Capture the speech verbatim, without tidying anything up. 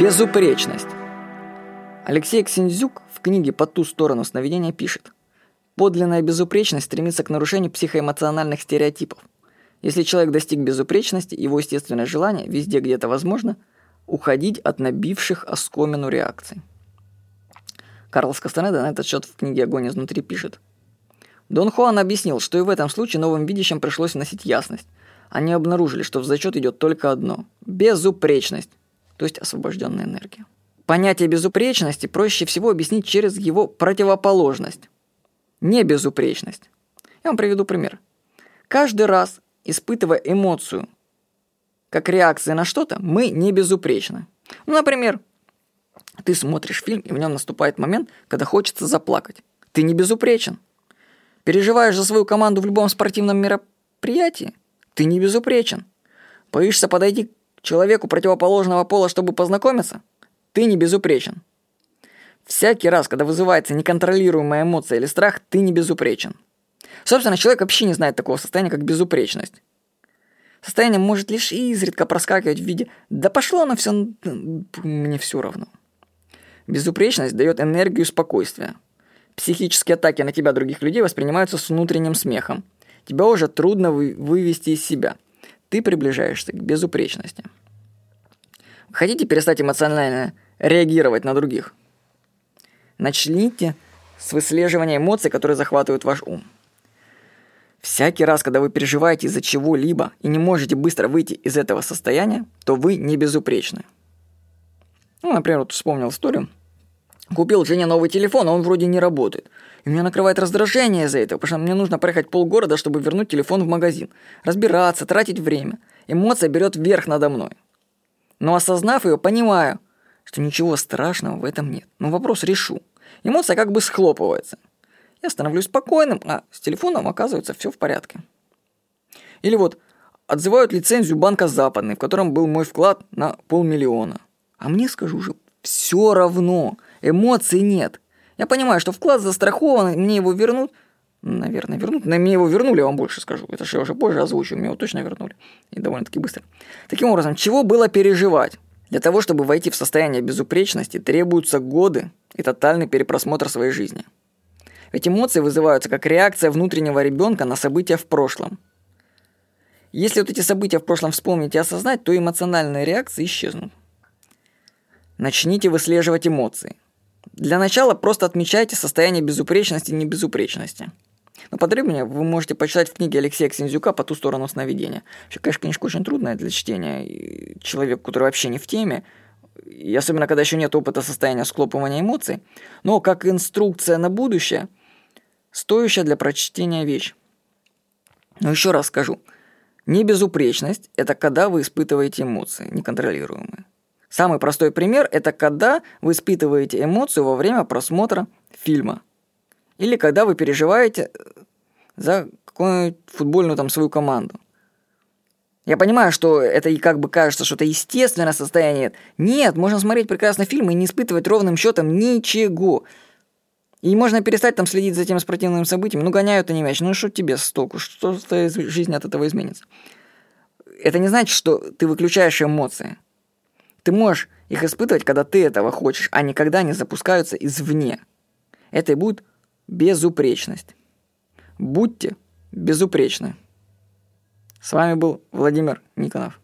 Безупречность. Алексей Ксензюк в книге «По ту сторону сновидения» пишет: «Подлинная безупречность стремится к нарушению психоэмоциональных стереотипов. Если человек достиг безупречности, его естественное желание, везде где это возможно, уходить от набивших оскомину реакций». Карлос Кастанеда на этот счет в книге «Огонь изнутри» пишет: «Дон Хуан объяснил, что и в этом случае новым видящим пришлось вносить ясность. Они обнаружили, что в зачет идет только одно – безупречность, то есть освобожденная энергия». Понятие безупречности проще всего объяснить через его противоположность – небезупречность. Я вам приведу пример. Каждый раз, испытывая эмоцию как реакция на что-то, мы не безупречны. Например, ты смотришь фильм, и в нем наступает момент, когда хочется заплакать. Ты не безупречен. Переживаешь за свою команду в любом спортивном мероприятии? Ты не безупречен. Боишься подойти к человеку противоположного пола, чтобы познакомиться? Ты не безупречен. Всякий раз, когда вызывается неконтролируемая эмоция или страх, ты не безупречен. Собственно, человек вообще не знает такого состояния, как безупречность. Состояние может лишь изредка проскакивать в виде «да пошло оно все, мне все равно». Безупречность дает энергию спокойствия. Психические атаки на тебя других людей воспринимаются с внутренним смехом. Тебя уже трудно вы- вывести из себя. Ты приближаешься к безупречности. Хотите перестать эмоционально реагировать на других? Начните с выслеживания эмоций, которые захватывают ваш ум. Всякий раз, когда вы переживаете из-за чего-либо и не можете быстро выйти из этого состояния, то вы не безупречны. Ну, например, вот вспомнил историю. Купил жене новый телефон, а он вроде не работает. И меня накрывает раздражение из-за этого, потому что мне нужно проехать полгорода, чтобы вернуть телефон в магазин. Разбираться, тратить время. Эмоция берет верх надо мной. Но осознав ее, понимаю, что ничего страшного в этом нет. Но вопрос решу. Эмоция как бы схлопывается. Я становлюсь спокойным, а с телефоном оказывается все в порядке. Или вот отзывают лицензию Банка Западной, в котором был мой вклад на полмиллиона. А мне, скажу же, все равно. Эмоций нет. Я понимаю, что вклад застрахован, мне его вернут. Наверное, вернут. Но мне его вернули, я вам больше скажу. Это же я уже позже озвучу, мне его точно вернули. И довольно-таки быстро. Таким образом, чего было переживать? Для того, чтобы войти в состояние безупречности, требуются годы и тотальный перепросмотр своей жизни. Ведь эмоции вызываются как реакция внутреннего ребенка на события в прошлом. Если вот эти события в прошлом вспомнить и осознать, то эмоциональные реакции исчезнут. Начните выслеживать эмоции. Для начала просто отмечайте состояние безупречности и небезупречности. Но подробнее вы можете почитать в книге Алексея Ксензюка «По ту сторону сновидения». Вообще, конечно, книжка очень трудная для чтения. И человек, который вообще не в теме, и особенно когда еще нет опыта состояния схлопывания эмоций, но как инструкция на будущее, стоящая для прочтения вещь. Но еще раз скажу. Небезупречность – это когда вы испытываете эмоции неконтролируемые. Самый простой пример – это когда вы испытываете эмоцию во время просмотра фильма. Или когда вы переживаете за какую-нибудь футбольную там свою команду. Я понимаю, что это и как бы кажется, что это естественное состояние. Нет, можно смотреть прекрасный фильм и не испытывать ровным счетом ничего. И можно перестать там следить за теми спортивными событиями. Ну, гоняют они мяч, ну что тебе с толку, что в твоей жизни от этого изменится? Это не значит, что ты выключаешь эмоции. Ты можешь их испытывать, когда ты этого хочешь, а никогда не запускаются извне. Это и будет безупречность. Будьте безупречны. С вами был Владимир Никонов.